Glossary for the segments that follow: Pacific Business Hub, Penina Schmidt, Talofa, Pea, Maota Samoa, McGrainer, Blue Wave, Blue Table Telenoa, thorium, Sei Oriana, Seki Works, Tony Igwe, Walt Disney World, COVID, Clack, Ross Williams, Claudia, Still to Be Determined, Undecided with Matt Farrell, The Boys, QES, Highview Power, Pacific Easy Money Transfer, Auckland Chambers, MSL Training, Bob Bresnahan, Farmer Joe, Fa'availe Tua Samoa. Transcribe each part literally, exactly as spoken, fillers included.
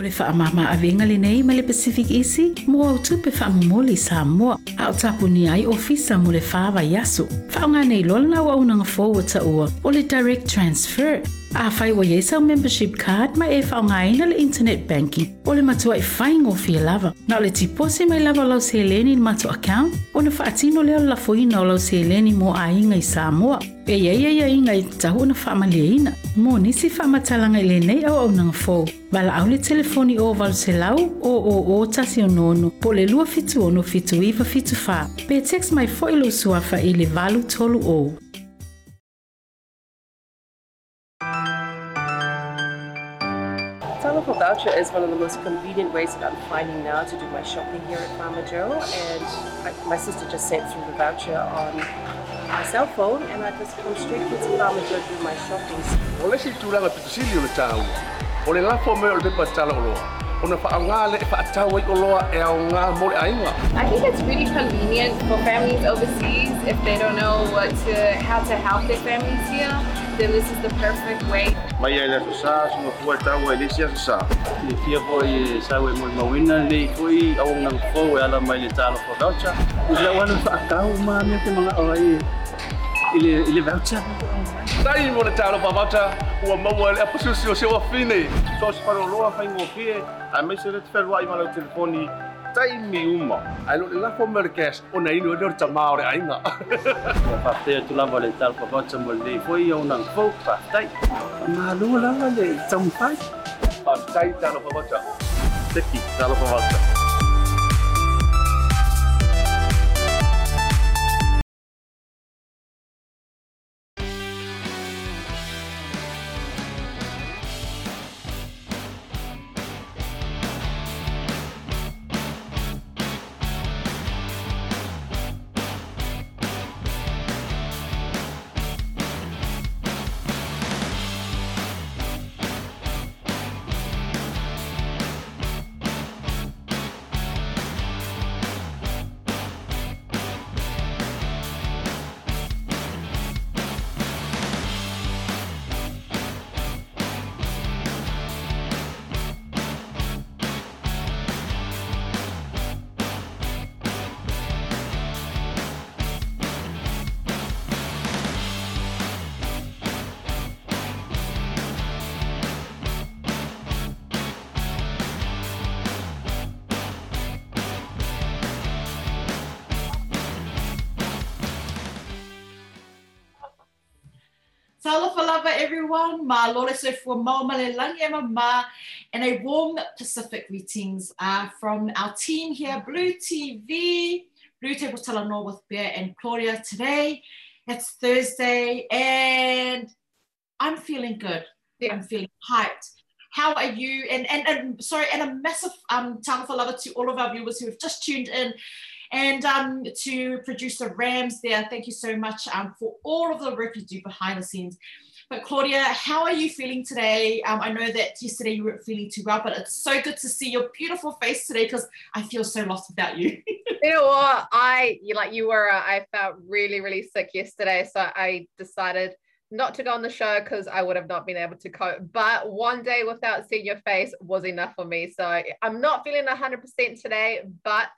Ole fa mama avenga le nei male Pacific Easy mo au tupe fa moli Samoa au tapuni ai ofisa mo le fava yaso fa nga nei lolna wa unanga forward sa o ole direct transfer a fai wa yesa membership card ma e fa nga ina le internet banking ole matua e faingo fi lava na le tipose mai lava lo seleni matua account ole fa atino le la foina lo seleni mo ainga i Samoa e ye ye ye inga i tahuna fa maleina mo nisi fa matalanga le nei au unanga forward bala au le telefoni o valselau o o o tasionono po le lua fitu ono fitu iwa fitu fa pe text mai foilo suafa i le valu tolu o. Local voucher is one of the most convenient ways that I'm finding now to do my shopping here at Farmer Joe, and I, my sister just sent through the voucher on my cell phone, and I just come straight to Farmer Joe to do my shopping. Ole si tulanga petusili ole tau, ole la former ole patala oloa. I think it's really convenient for families overseas if they don't know what to, how to help their families here, then this is the perfect way. I Hello everyone, ma lore so for maumale langi mama, and a warm Pacific greetings uh, from our team here, Blue T V, Blue Table Telenoa with Pea and Claudia today. It's Thursday and I'm feeling good. Yeah. I'm feeling hyped. How are you? And and, and sorry, and a massive um talofa to all of our viewers who have just tuned in. And um, to producer Rams there, thank you so much um, for all of the work you do behind the scenes. But Claudia, how are you feeling today? Um, I know that yesterday you weren't feeling too well, but it's so good to see your beautiful face today because I feel so lost without you. You know what? I, like you were, I felt really, really sick yesterday. So I decided not to go on the show because I would have not been able to cope. But one day without seeing your face was enough for me. So I'm not feeling one hundred percent today, but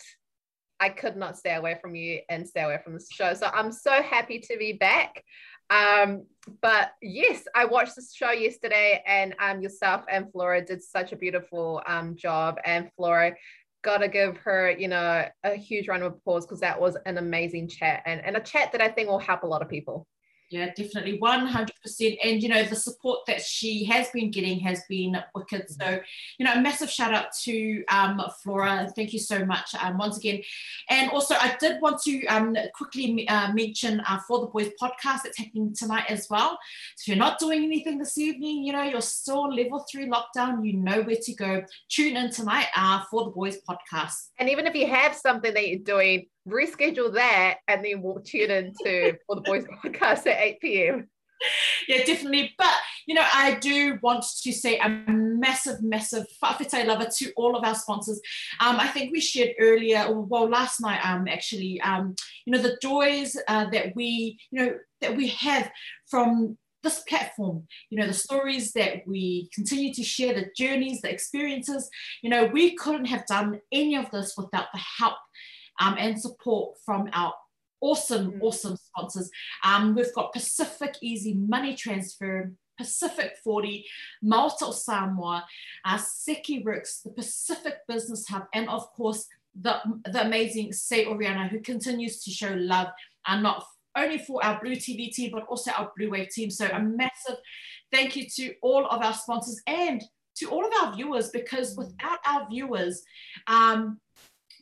I could not stay away from you and stay away from the show. So I'm so happy to be back. Um, but yes, I watched this show yesterday, and um, yourself and Flora did such a beautiful um, job. And Flora, got to give her, you know, a huge round of applause because that was an amazing chat, and, and a chat that I think will help a lot of people. Yeah, definitely, one hundred percent. And, you know, the support that she has been getting has been wicked. So, you know, a massive shout out to um, Flora. Thank you so much um, once again. And also, I did want to um, quickly uh, mention uh, For The Boys podcast that's happening tonight as well. So if you're not doing anything this evening, you know, you're still level three lockdown, you know where to go. Tune in tonight uh, For The Boys podcast. And even if you have something that you're doing, reschedule that and then we'll tune in to For The Boys podcast at eight p.m. Yeah, definitely. But, you know, I do want to say a massive, massive whawhiti lava to all of our sponsors. Um, I think we shared earlier, or well, last night, um, actually, um, you know, the joys uh, that we, you know, that we have from this platform, you know, the stories that we continue to share, the journeys, the experiences, you know, we couldn't have done any of this without the help um, and support from our awesome, mm. awesome sponsors. Um, we've got Pacific Easy Money Transfer, Pacific forty, Maota Samoa, uh, Seki Works, the Pacific Business Hub, and of course, the, the amazing Sei Oriana, who continues to show love, and not only for our Blue T V team, but also our Blue Wave team. So a massive thank you to all of our sponsors and to all of our viewers, because without our viewers, um,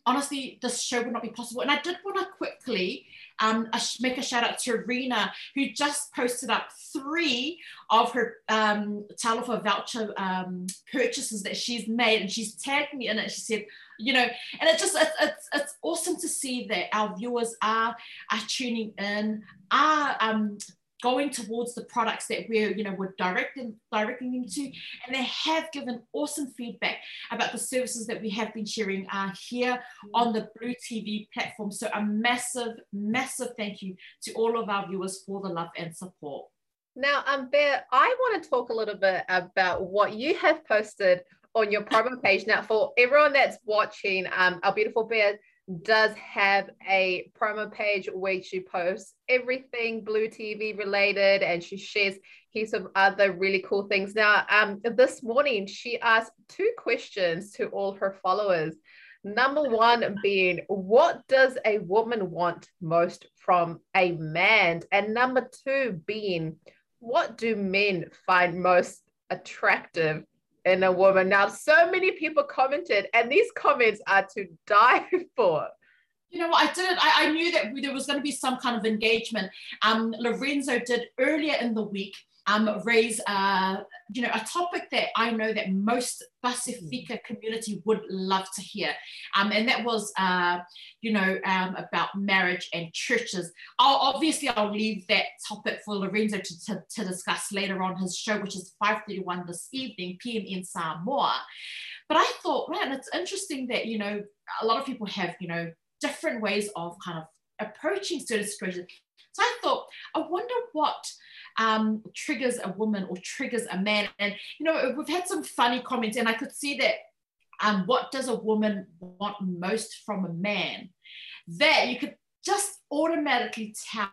honestly, this show would not be possible. And I did want to quickly um, make a shout out to Rena, who just posted up three of her um, Talofa voucher um, purchases that she's made, and she's tagged me in it. She said, you know, and it just, it's, it's, it's awesome to see that our viewers are, are tuning in, are um, going towards the products that we're, you know, we're directing, directing them to, and they have given awesome feedback about the services that we have been sharing uh, here on the Blue T V platform. So a massive, massive thank you to all of our viewers for the love and support. Now, um, Bea, I want to talk a little bit about what you have posted on your promo page. Now, for everyone that's watching, um, our beautiful Bea does have a promo page where she posts everything Blue T V related, and she shares heaps of other really cool things. Now, um, this morning she asked two questions to all her followers. Number one being, what does a woman want most from a man? And number two being, what do men find most attractive in a woman? Now, so many people commented, and these comments are to die for. You know what, I did, I, I knew that there was going to be some kind of engagement. Um, Lorenzo did earlier in the week um, raise uh, you know, a topic that I know that most Pasifika community would love to hear. Um, and that was, uh, you know, um, about marriage and churches. I'll, obviously, I'll leave that topic for Lorenzo to, to, to discuss later on his show, which is five thirty-one this evening, P M in Samoa. But I thought, man, it's interesting that, you know, a lot of people have, you know, different ways of kind of approaching certain situations. So I thought, I wonder what um, triggers a woman or triggers a man. And, you know, we've had some funny comments, and I could see that um, what does a woman want most from a man? That you could just automatically tell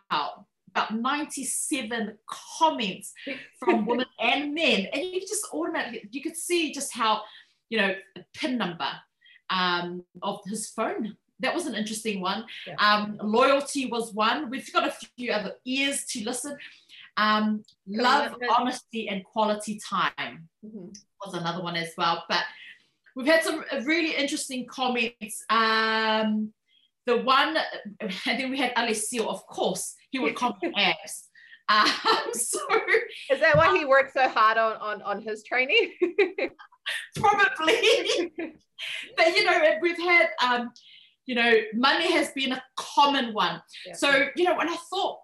about ninety-seven comments from women and men. And you just automatically, you could see just how, you know, the PIN number um, of his phone. That was an interesting one. Yeah. Um, loyalty was one. We've got a few other ears to listen. Um, love, honesty, and quality time mm-hmm. was another one as well. But we've had some really interesting comments. Um, the one, and then we had Alessio, of course. He would comment abs. Um, so, is that why um, he worked so hard on, on, on his training? Probably. But, you know, we've had... Um, you know, money has been a common one. Yeah. So, you know, and I thought,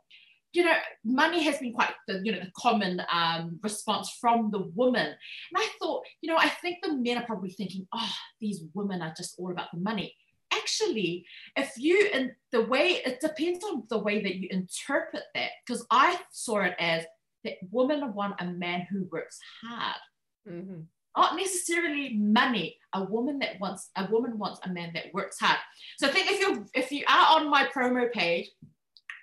you know, money has been quite the, you know, the common um, response from the woman. And I thought, you know, I think the men are probably thinking, oh, these women are just all about the money. Actually, if you, and the way, it depends on the way that you interpret that, because I saw it as that women want a man who works hard. Mm-hmm. Not necessarily money. A woman that wants a woman wants a man that works hard. So I think if you if you are on my promo page,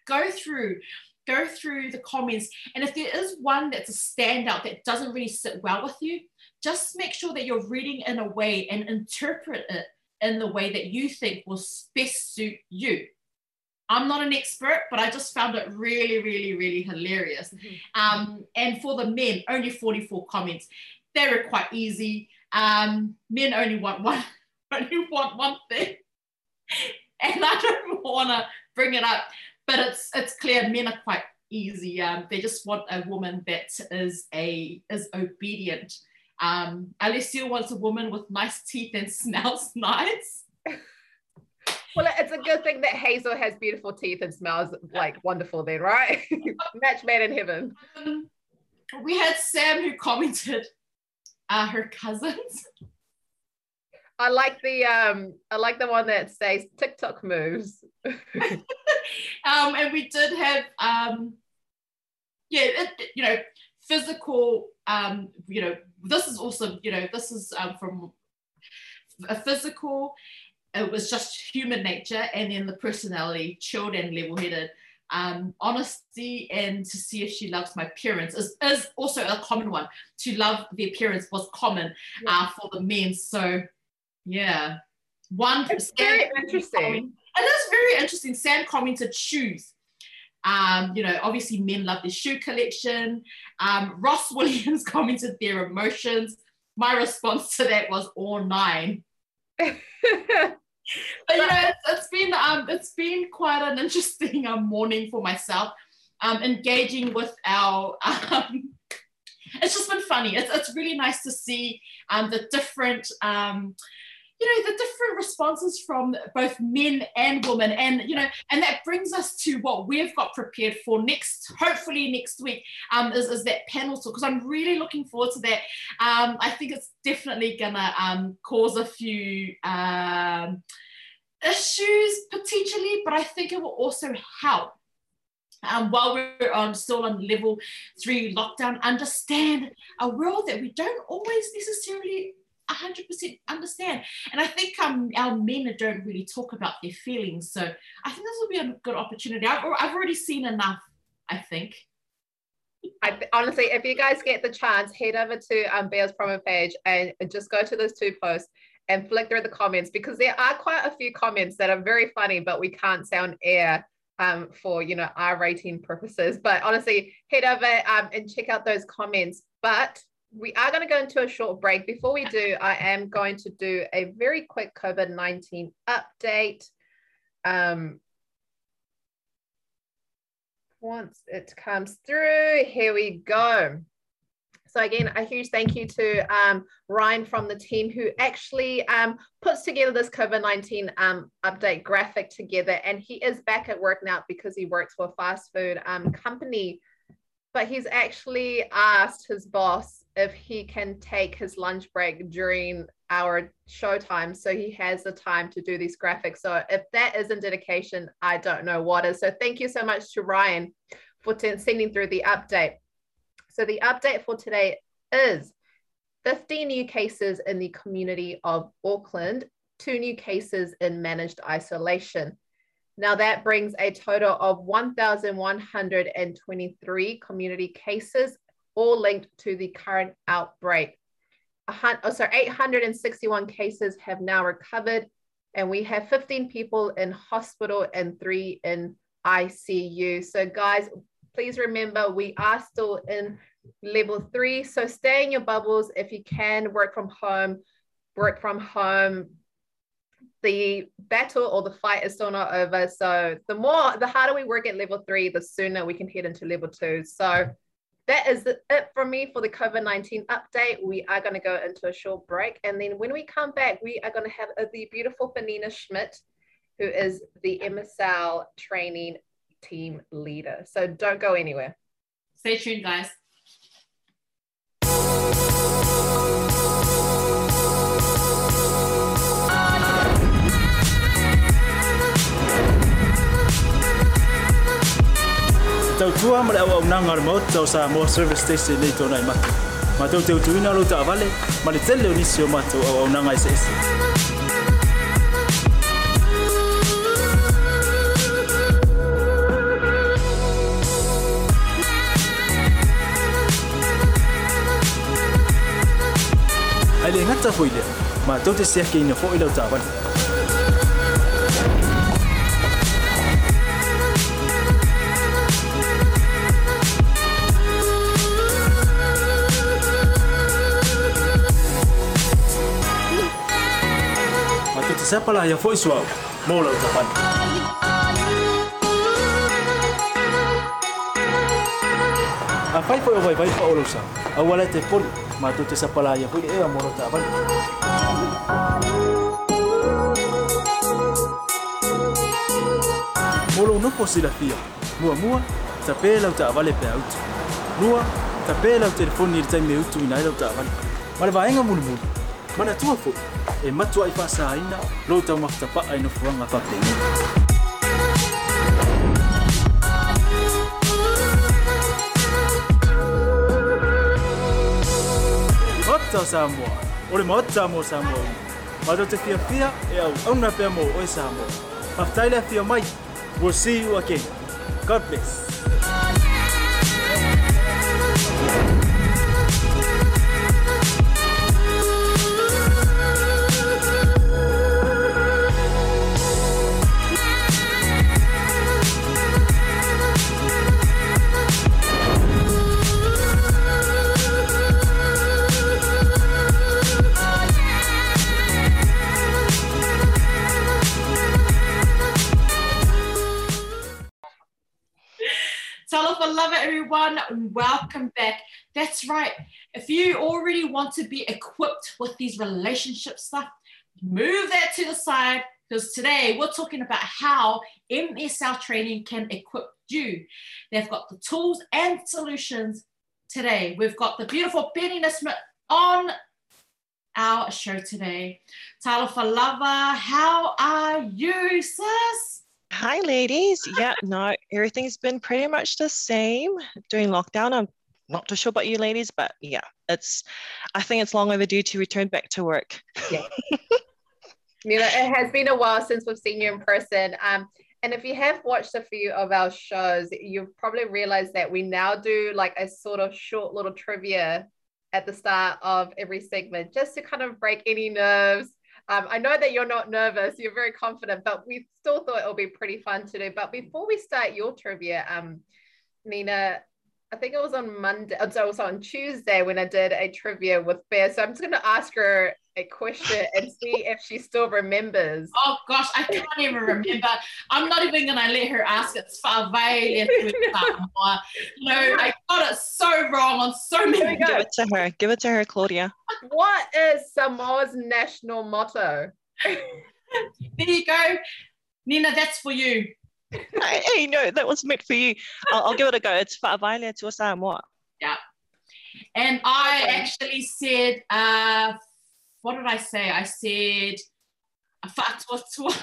go through, go through the comments, and if there is one that's a standout that doesn't really sit well with you, just make sure that you're reading in a way and interpret it in the way that you think will best suit you. I'm not an expert, but I just found it really, really, really hilarious. Mm-hmm. Um, and for the men, only forty-four comments. They were quite easy. Um, men only want one, only want one thing, and I don't want to bring it up, but it's it's clear men are quite easy. Um, they just want a woman that is a is obedient. Um, Alessio wants a woman with nice teeth and smells nice. Well, it's a good thing that Hazel has beautiful teeth and smells like wonderful. Then, right? Match made in heaven. Um, we had Sam who commented. Uh, her cousins. I like the um, I like the one that says TikTok moves. um, and we did have um, yeah, it, you know, physical, um, you know, this is awesome, you know, this is um, from a physical, it was just human nature, and then the personality, chilled and level-headed, um, honesty, and to see if she loves my parents is, is also a common one. To love their parents was common yeah. uh, for the men, so yeah. One, it's very interesting. Comment, it is very interesting. Sam commented shoes. Um, you know, obviously men love their shoe collection. Um, Ross Williams commented their emotions. My response to that was all nine. But you know, it's, it's been um, it's been quite an interesting um, morning for myself. Um, engaging with our, um, it's just been funny. It's it's really nice to see um the different um. you know, the different responses from both men and women. And, you know, and that brings us to what we've got prepared for next, hopefully next week, um, is, is that panel talk, because I'm really looking forward to that. Um, I think it's definitely going to um, cause a few um, issues potentially, but I think it will also help. Um, while we're on, still on level three lockdown, understand a world that we don't always necessarily one hundred percent understand. And I think um, our men don't really talk about their feelings, so I think this will be a good opportunity. I've, I've already seen enough, I think. I, honestly, if you guys get the chance, head over to um, Bea's promo page and just go to those two posts and flick through the comments, because there are quite a few comments that are very funny, but we can't sound air um, for, you know, our rating purposes. But honestly, head over um, and check out those comments. But we are going to go into a short break. Before we do, I am going to do a very quick COVID nineteen update. Um, once it comes through, here we go. So again, a huge thank you to um, Ryan from the team, who actually um, puts together this COVID nineteen um, update graphic together. And he is back at work now because he works for a fast food um, company. But he's actually asked his boss if he can take his lunch break during our show time, so he has the time to do these graphics. So if that isn't dedication, I don't know what is. So thank you so much to Ryan for t- sending through the update. So the update for today is fifteen new cases in the community of Auckland, two new cases in managed isolation. Now that brings a total of one thousand one hundred twenty-three community cases, all linked to the current outbreak. Oh, sorry, eight hundred sixty-one cases have now recovered, and we have fifteen people in hospital and three in I C U. So guys, please remember we are still in level three. So stay in your bubbles if you can, work from home, work from home. The battle or the fight is still not over. So the more, the harder we work at level three, the sooner we can head into level two. So that is it from me for the COVID nineteen update. We are going to go into a short break. And then when we come back, we are going to have the beautiful Penina Schmidt, who is the M S L training team leader. So don't go anywhere. Stay tuned, guys. Tau tua ma le au nanga mo tau sa mo service station nei tonai matu ma tau tau tuina lo ta vale ma le tele ni sio matu au nanga ses ale ngata hoile ma tau te seki ni fo ilo ta vale. Sepala ya foi suau mola utapan a pai foi vai vai paulo sa awala te por matu te sepala ya foi e amor utapan molo no posila fia mua mua tapela utavale pe out mua tapela o telefone irtai me utu ina utapan mala vaenga mulmul mana tua fo e matua i fasaina lo tau maftapa ai no fuanga fapengi Maota Samoa. Ore Maota mo Samoa. Mato te fia fia e au auna pia mo oi Samoa. Paftaila fia mai. We'll see you again. God bless. Everyone, welcome back. That's right. If you already want to be equipped with these relationship stuff, move that to the side, because today we're talking about how M S L Training can equip you. They've got the tools and solutions today. We've got the beautiful Penina Schmidt on our show today. Talofa Lava, how are you, sis? Hi, ladies. Yeah, no, everything's been pretty much the same during lockdown. I'm not too sure about you ladies, but yeah, it's, I think it's long overdue to return back to work. Yeah. Mila, it has been a while since we've seen you in person. Um, and if you have watched a few of our shows, you've probably realized that we now do like a sort of short little trivia at the start of every segment, just to kind of break any nerves. Um, I know that you're not nervous, you're very confident, but we still thought it would be pretty fun to do. But before we start your trivia, um, Nina, I think it was on Monday, so it was on Tuesday when I did a trivia with Pea. So I'm just going to ask her a question and see if she still remembers. Oh gosh, I can't even remember. I'm not even going to let her ask it. You know, I got it so wrong on so many. Give it to her. Give it to her, Claudia. What is Samoa's national motto? There you go, Nina. That's for you. Hey, no, that was meant for you. I'll, I'll give it a go. It's Fa'availe Tua Samoa. Yeah. And I okay. actually said, uh, what did I say? I said, Fa'atotua.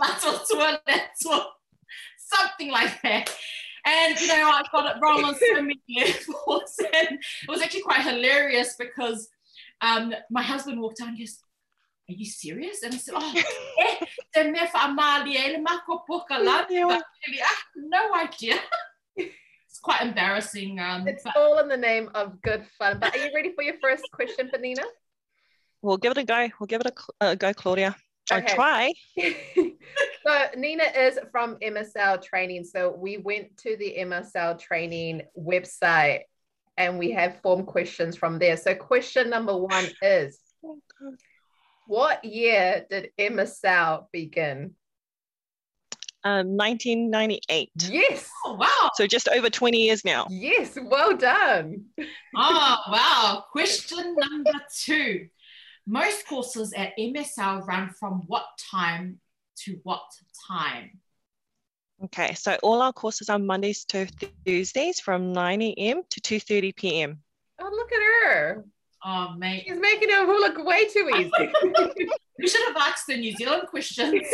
Fa'atotua, that's what, something like that. And, you know, I got it wrong on so many levels. And it was actually quite hilarious because um, my husband walked down and he goes, are you serious? And I said, oh, eh, no idea. It's quite embarrassing. Um, it's but... all in the name of good fun. But are you ready for your first question, Penina? We'll give it a go. We'll give it a uh, go, Claudia. Okay. I'll try. So Nina is from M S L Training. So we went to the M S L Training website and we have form questions from there. So question number one is... what year did M S L begin? Um, nineteen ninety-eight. Yes. Oh, wow. So just over twenty years now. Yes. Well done. Oh, wow. Question number two. Most courses at M S L run from what time to what time? Okay. So all our courses are Mondays to Thursdays from nine a.m. to two thirty p.m. Oh, look at her. Oh, mate. She's making it look way too easy. You should have asked the New Zealand questions.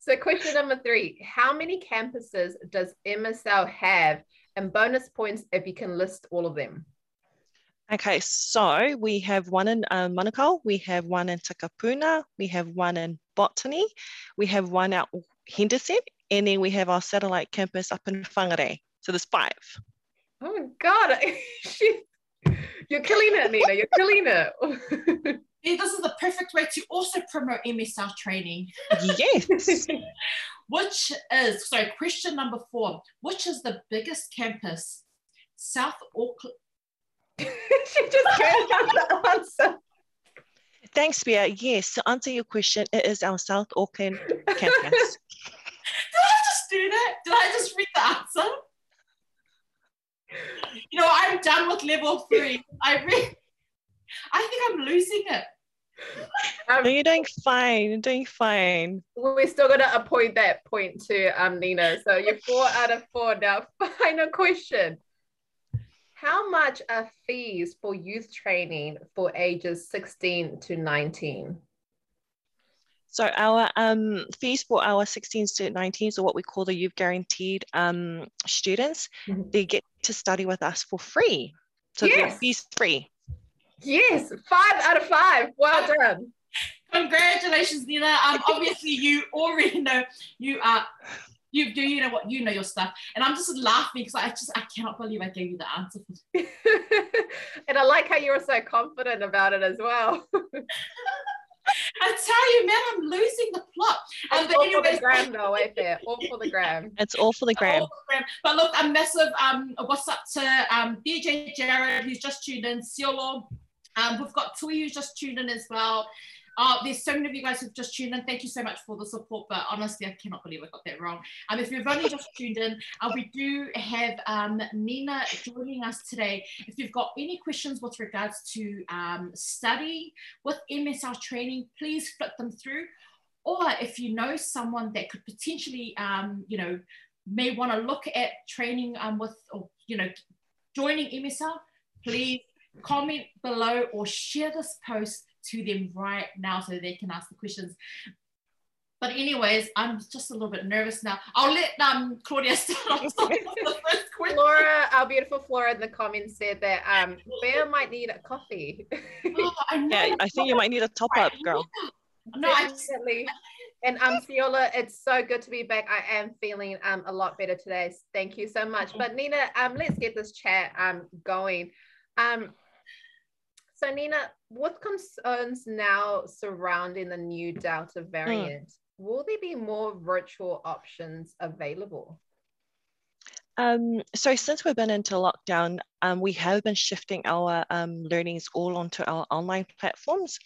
So question number three, how many campuses does M S L have? And bonus points if you can list all of them. Okay, so we have one in uh, Manukau, we have one in Takapuna, we have one in Botany, we have one out Henderson, and then we have our satellite campus up in Whangarei. So there's five. Oh, my God. She's You're killing it, Nina. You're killing it. Yeah, this is the perfect way to also promote M S L Training. Yes. Which is, sorry, question number four. Which is the biggest campus? South Auckland. She just can't have the answer. Thanks, Pea. Yes, to answer your question, it is our South Auckland campus. Did I just do that? Did I just read the answer? You know, I'm done with level three. I re- I think I'm losing it. Um, no, you're doing fine. You're doing fine. We're still going to appoint that point to um, Nina. So you're four out of four now. Final question. How much are fees for youth training for ages sixteen to nineteen? So our um, fees for our sixteens to nineteens, or what we call the youth guaranteed um, students, mm-hmm. they get to study with us for free. So yes. Yes, free. Yes, five out of five. Well done. Congratulations, Nina. Um, obviously, you already know you are. You do. You know what? You know your stuff. And I'm just laughing because I just I cannot believe I gave you the answer. And I like how you were so confident about it as well. I tell you, man, I'm losing the plot. Um, but all anyways, for the gram, though, ain't there? All for the gram. It's all for the gram. All for the gram. But look, a massive um, what's up to um, D J Jared, who's just tuned in, Cielo. Um, we've got Tui, who's just tuned in as well. Uh, there's so many of you guys who've just tuned in. Thank you so much for the support, but honestly, I cannot believe I got that wrong. Um, if you've only just tuned in, uh, we do have um, Nina joining us today. If you've got any questions with regards to um, study with M S L training, please flip them through. Or if you know someone that could potentially, um, you know, may want to look at training um, with, or, you know, joining M S L, please comment below or share this post to them right now so they can ask the questions. But anyways, I'm just a little bit nervous now. I'll let um Claudia start off the first question. Flora, our beautiful Flora in the comments said that um Bea might need a coffee. Oh, I know. Yeah, I think you might need a top up, girl. No, definitely. And um Fiola, it's so good to be back. I am feeling um a lot better today. Thank you so much. But Nina, um let's get this chat um going. Um So, Nina, what concerns now surrounding the new Delta variant? Mm. Will there be more virtual options available? Um, so, since we've been into lockdown, um, we have been shifting our um, learnings all onto our online platforms.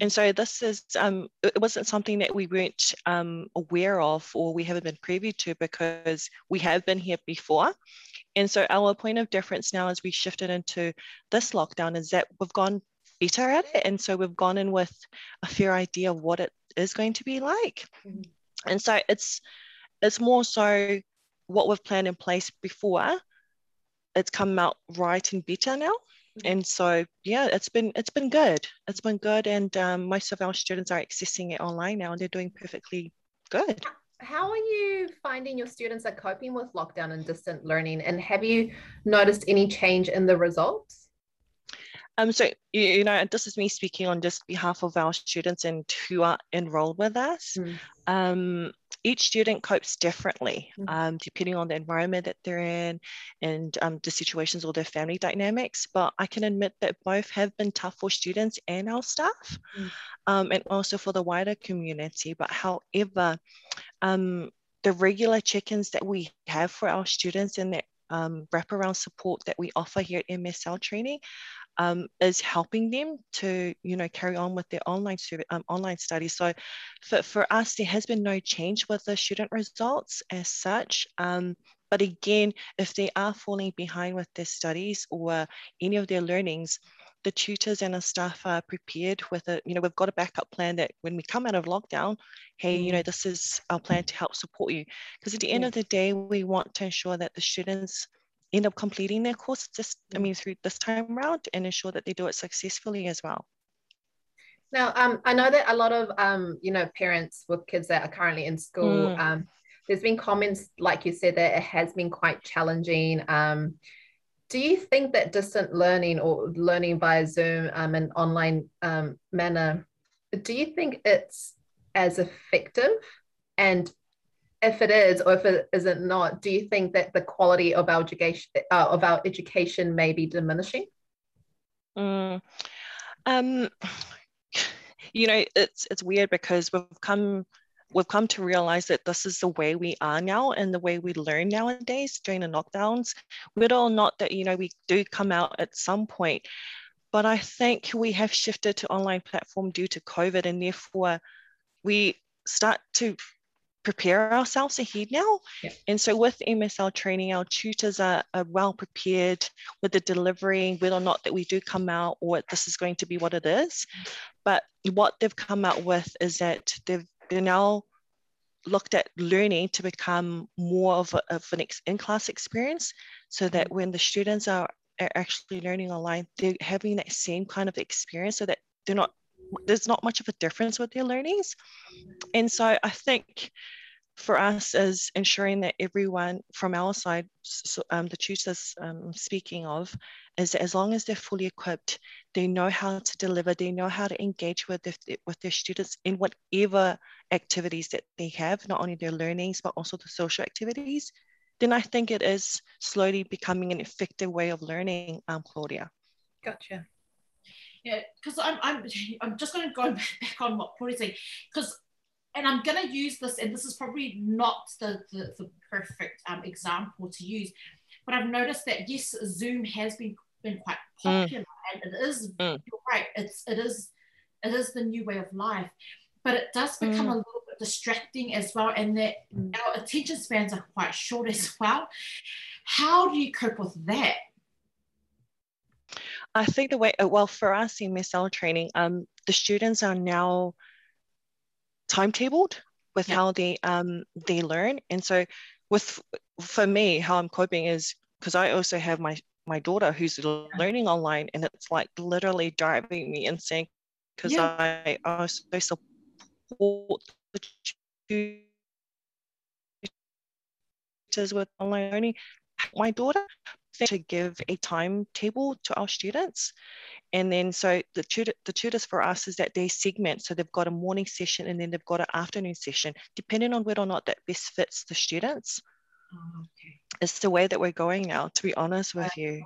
And so this is, um, it wasn't something that we weren't um, aware of or we haven't been privy to because we have been here before. And so our point of difference now as we shifted into this lockdown is that we've gone better at it. And so we've gone in with a fair idea of what it is going to be like. Mm-hmm. And so it's it's more so what we've planned in place before, it's come out right and better now. Mm-hmm. And so, yeah, it's been it's been good. It's been good. And um, most of our students are accessing it online now and they're doing perfectly good. How are you finding your students are coping with lockdown and distant learning? And have you noticed any change in the results? Um, so, you, you know, this is me speaking on just behalf of our students and who are enrolled with us. Mm. Um, each student copes differently, mm. um, depending on the environment that they're in and um, the situations or their family dynamics. But I can admit that both have been tough for students and our staff, mm. um, and also for the wider community. But however, Um, the regular check-ins that we have for our students and that um, wraparound support that we offer here at M S L Training um, is helping them to, you know, carry on with their online um, online study. So for, for us, there has been no change with the student results as such. Um, but again, if they are falling behind with their studies or any of their learnings, the tutors and our staff are prepared with a, you know, we've got a backup plan that when we come out of lockdown, hey, you know, this is our plan to help support you. Because at the end of the day, we want to ensure that the students end up completing their course just, I mean, through this time round and ensure that they do it successfully as well. Now, um, I know that a lot of, um, you know, parents with kids that are currently in school, mm. um, there's been comments, like you said, that it has been quite challenging. Um, Do you think that distant learning or learning via Zoom um, and online um, manner, do you think it's as effective? And if it is, or if it isn't not, do you think that the quality of our education, uh, of our education may be diminishing? Mm. Um, you know, it's it's weird because we've come... We've come to realize that this is the way we are now and the way we learn nowadays during the lockdowns, whether or not that, you know, we do come out at some point. But I think we have shifted to online platform due to COVID and therefore we start to prepare ourselves ahead now. Yeah. And so with M S L training, our tutors are, are well prepared with the delivery, whether or not that we do come out or this is going to be what it is. But what they've come out with is that they've They're now looked at learning to become more of, a, of an ex- in-class experience so that when the students are, are actually learning online, they're having that same kind of experience so that they're not, there's not much of a difference with their learnings. And so I think for us is ensuring that everyone from our side, so, um, the tutors um, speaking of, is as long as they're fully equipped, they know how to deliver, they know how to engage with the, with their students in whatever activities that they have, not only their learnings, but also the social activities, then I think it is slowly becoming an effective way of learning, um, Claudia. Gotcha. Yeah, because I'm, I'm, I'm just going to go back on what Claudia's saying, because, and I'm going to use this, and this is probably not the, the, the perfect um, example to use, but I've noticed that, yes, Zoom has been, been quite popular, mm. and it is, mm. you're right, it's, it is it is the new way of life, but it does become mm. a little bit distracting as well, and that mm. our attention spans are quite short as well. How do you cope with that? I think the way, well, for us in M S L training, um, the students are now timetabled with yeah. how they um they learn, and so with for me, how I'm coping is because I also have my my daughter who's yeah. learning online, and it's like literally driving me insane because yeah. I also support the tutors with online learning. My daughter to give a timetable to our students, and then so the tutor, the tutors for us is that they segment, so they've got a morning session and then they've got an afternoon session depending on whether or not that best fits the students. Oh, okay. It's the way that we're going now, to be honest with uh, you.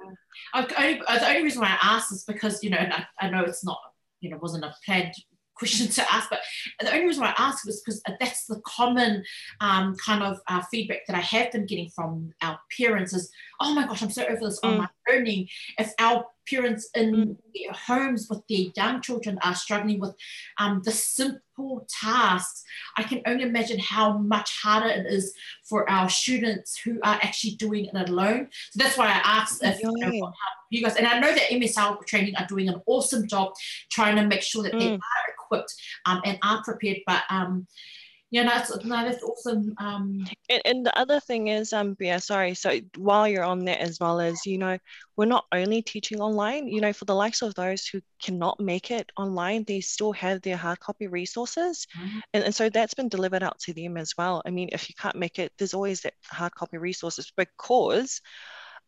I, I, the only reason why I asked is because, you know, and I, I know it's not, you know, wasn't a planned question to ask, but the only reason why I asked was because that's the common um, kind of uh, feedback that I have been getting from our parents is, oh my gosh, I'm so over this mm. online learning. If our parents in mm. their homes with their young children are struggling with um, the simple tasks, I can only imagine how much harder it is for our students who are actually doing it alone. So that's why I asked if yeah. you know, what you guys, and I know that M S L training are doing an awesome job trying to make sure that mm. they are equipped um, and are prepared, but um, yeah, no, it's, no, that's awesome. Um, and, and the other thing is, um, yeah, sorry, so while you're on that as well as, you know, we're not only teaching online, you know, for the likes of those who cannot make it online, they still have their hard copy resources. Mm-hmm. And, and so that's been delivered out to them as well. I mean, if you can't make it, there's always that hard copy resources, because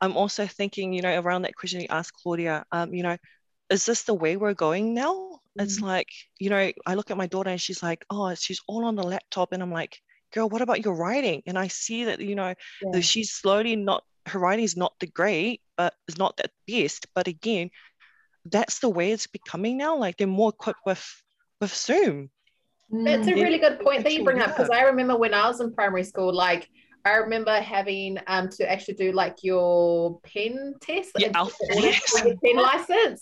I'm also thinking, you know, around that question you asked, Claudia, um, you know, is this the way we're going now? It's like, you know, I look at my daughter and she's like, oh, she's all on the laptop. And I'm like, girl, what about your writing? And I see that, you know, yeah. that she's slowly not, her writing is not the great, but it's not that best. But again, that's the way it's becoming now. Like they're more equipped with, with Zoom. That's a really good point that you bring up, because I remember when I was in primary school, like I remember having um, to actually do like your pen test, yeah, yes. like pen license.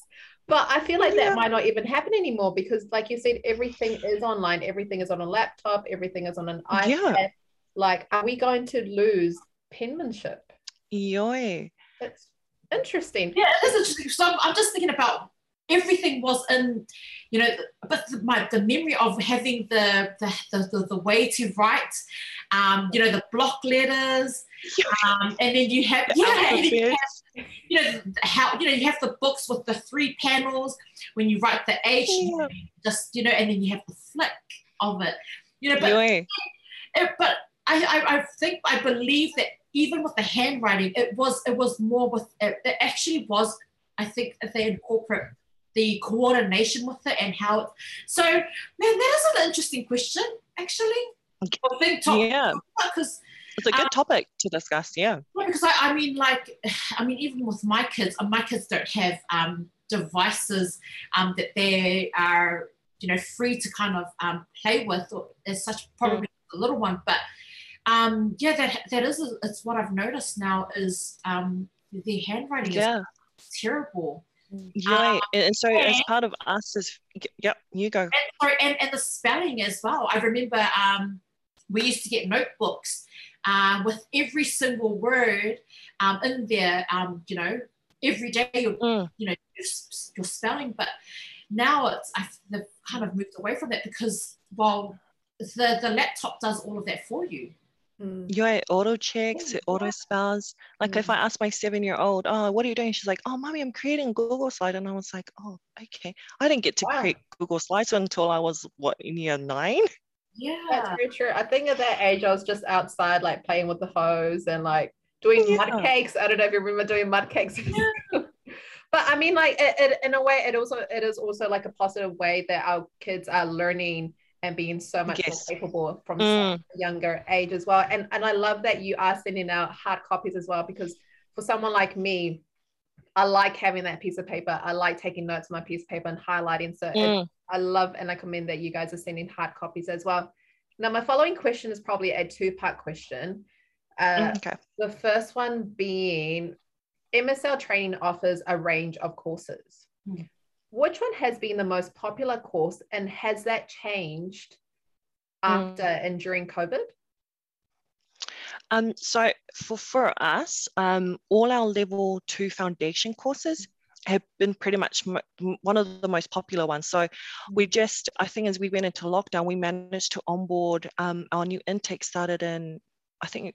But I feel like yeah. that might not even happen anymore, because like you said, everything is online. Everything is on a laptop. Everything is on an iPad. Yeah. Like, are we going to lose penmanship? Yoy. That's interesting. Yeah, it is interesting. So I'm, I'm just thinking about everything was in, you know, but the, my, the memory of having the the, the, the the way to write, um, you know, the block letters, um, and then you have, yeah, you know, how, you know, you have the books with the three panels when you write the H, yeah. just, you know, and then you have the flick of it, you know, but, really? it, but I, I, I think, I believe that even with the handwriting, it was, it was more with, it, it actually was, I think if they incorporate the coordination with it and how it, so, man, that is an interesting question, actually. I think top, yeah. because it's a good um, topic to discuss, yeah. Because I, I mean, like, I mean, even with my kids, my kids don't have um, devices um, that they are, you know, free to kind of um, play with, or as such, probably mm. a little one. But um, yeah, that that is, it's what I've noticed now is um, the handwriting yeah. is terrible. Yeah, um, and so and, as part of us is, yep, you go. And, sorry, and and the spelling as well. I remember um, we used to get notebooks. Uh, with every single word um, in there, um, you know, every day, you're, mm. you know, you're, you're spelling. But now it's, I've, they've kind of moved away from that because, well, the, the laptop does all of that for you. Mm. Yeah, it auto-checks, it auto-spells. Like mm. if I ask my seven-year-old, oh, what are you doing? She's like, oh, Mommy, I'm creating a Google slide. And I was like, oh, okay. I didn't get to wow. create Google slides until I was, what, in year nine? Yeah, that's very true. I think at that age I was just outside like playing with the hose and like doing yeah. mud cakes. I don't know if you remember doing mud cakes. Yeah. But I mean, like, it, it, in a way, it also it is also like a positive way that our kids are learning and being so much yes. more capable from mm. such a younger age as well. And and I love that you are sending out hard copies as well, because for someone like me, I like having that piece of paper. I like taking notes on my piece of paper and highlighting. So mm. it, I love and I commend that you guys are sending hard copies as well. Now, my following question is probably a two-part question. Uh, okay. The first one being, M S L Training offers a range of courses. Mm. Which one has been the most popular course, and has that changed after mm. and during COVID? Um, so for, for us, um, all our level two foundation courses have been pretty much m- one of the most popular ones. So we just, I think as we went into lockdown, we managed to onboard um, our new intake started in, I think,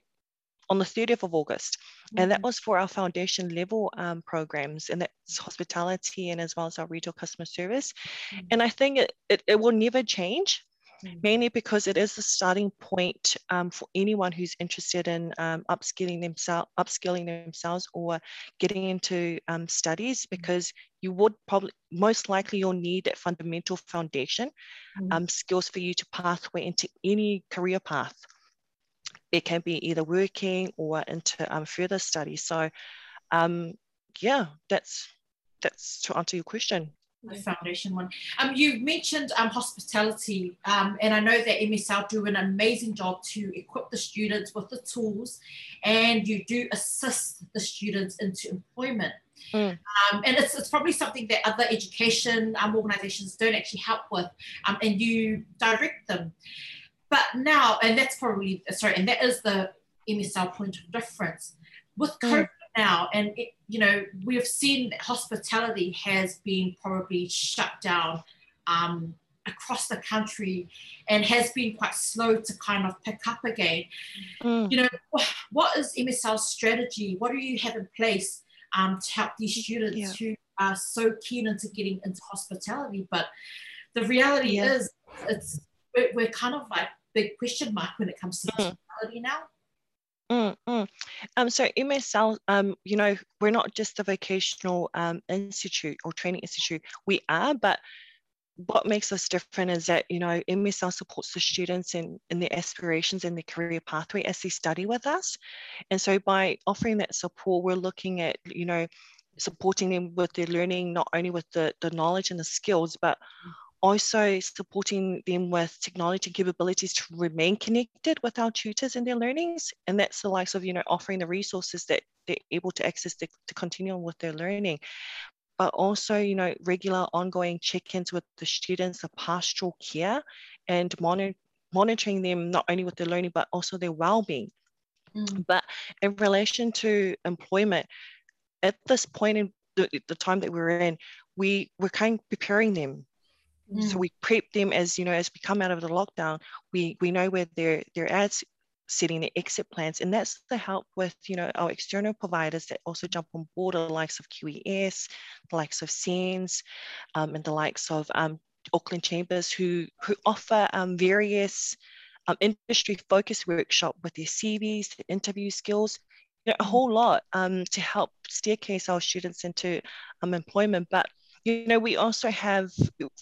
on the thirtieth of August. Mm-hmm. And that was for our foundation level um, programs, and that's hospitality and as well as our retail customer service. Mm-hmm. And I think it, it, it will never change, mm-hmm. mainly because it is the starting point um, for anyone who's interested in um, upskilling themselves, upskilling themselves or getting into um, studies, because you would probably, most likely you'll need that fundamental foundation mm-hmm. um, skills for you to pathway into any career path. It can be either working or into um, further study. So, um, yeah, that's that's to answer your question. The foundation one. Um, you mentioned um, hospitality, um, and I know that M S L do an amazing job to equip the students with the tools, and you do assist the students into employment. Mm. Um, and it's, it's probably something that other education um, organisations don't actually help with, um, and you direct them. But now, and that's probably, sorry, and that is the M S L point of difference. With COVID mm. now, and, it, you know, we have seen that hospitality has been probably shut down um, across the country and has been quite slow to kind of pick up again. Mm. You know, what is M S L's strategy? What do you have in place um, to help these students yeah. who are so keen into getting into hospitality? But the reality yeah. is it's, we're, we're kind of like, big question mark when it comes to hospitality mm. now. Mm, mm. Um, so M S L, um, you know, we're not just a vocational um, institute or training institute. We are, but what makes us different is that, you know, M S L supports the students in, in their aspirations and their career pathway as they study with us. And so by offering that support, we're looking at, you know, supporting them with their learning, not only with the, the knowledge and the skills, but mm. also supporting them with technology and capabilities to remain connected with our tutors and their learnings. And that's the likes of, you know, offering the resources that they're able to access to, to continue on with their learning. But also, you know, regular ongoing check-ins with the students, the pastoral care, and monitor, monitoring them not only with their learning, but also their well-being. Mm. But in relation to employment, at this point in the, the time that we're in, we were kind of preparing them. Mm. So we prep them as, you know, as we come out of the lockdown, we we know where their their ads setting their exit plans. And that's the help with, you know, our external providers that also jump on board, the likes of Q E S, the likes of S E N S, um, and the likes of um, Auckland Chambers, who, who offer um, various um, industry-focused workshops with their C Vs, their interview skills, you know, a whole lot um, to help staircase our students into um, employment. But you know, we also have,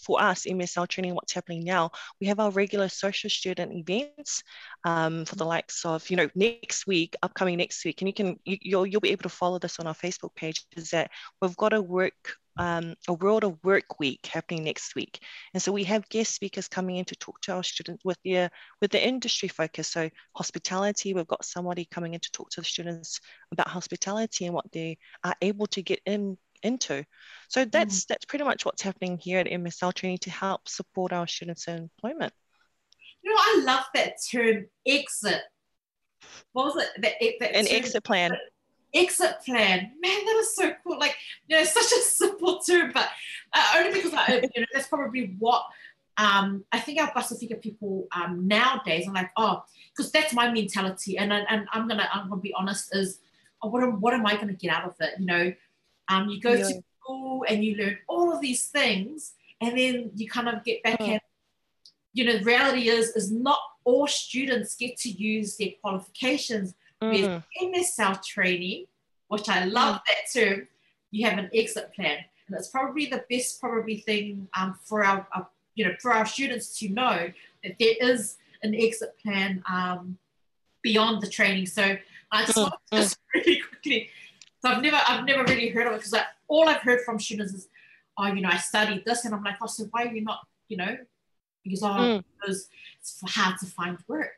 for us, M S L Training, what's happening now, we have our regular social student events um, for the likes of, you know, next week, upcoming next week, and you can, you, you'll, you'll be able to follow this on our Facebook page, is that we've got a work, um, a World of Work week happening next week. And so we have guest speakers coming in to talk to our students with their, with the industry focus. So hospitality, we've got somebody coming in to talk to the students about hospitality and what they are able to get in, into. So that's mm. that's pretty much what's happening here at M S L Training to help support our students in employment. You know, I love that term, exit. What was it? That, that An term, exit plan. Exit plan. Man, that is so cool. Like, you know, such a simple term, but uh, only because I, you know, that's probably what um, I think our Pacifica people um, nowadays are like, oh, because that's my mentality. And, and I'm going to I'm gonna be honest is, oh, what am, what am I going to get out of it, you know? Um, you go yeah. to school and you learn all of these things, and then you kind of get back mm. at, you know, the reality is, is not all students get to use their qualifications. Mm. There's M S L Training, which I love mm. that term, you have an exit plan. And it's probably the best probably thing um, for our, our you know for our students to know that there is an exit plan um, beyond the training. So I just want to just really quickly. So I've never I've never really heard of it, because like, all I've heard from students is, oh, you know, I studied this, and I'm like, oh, so why are you not, you know, because oh, mm. because it's hard to find work,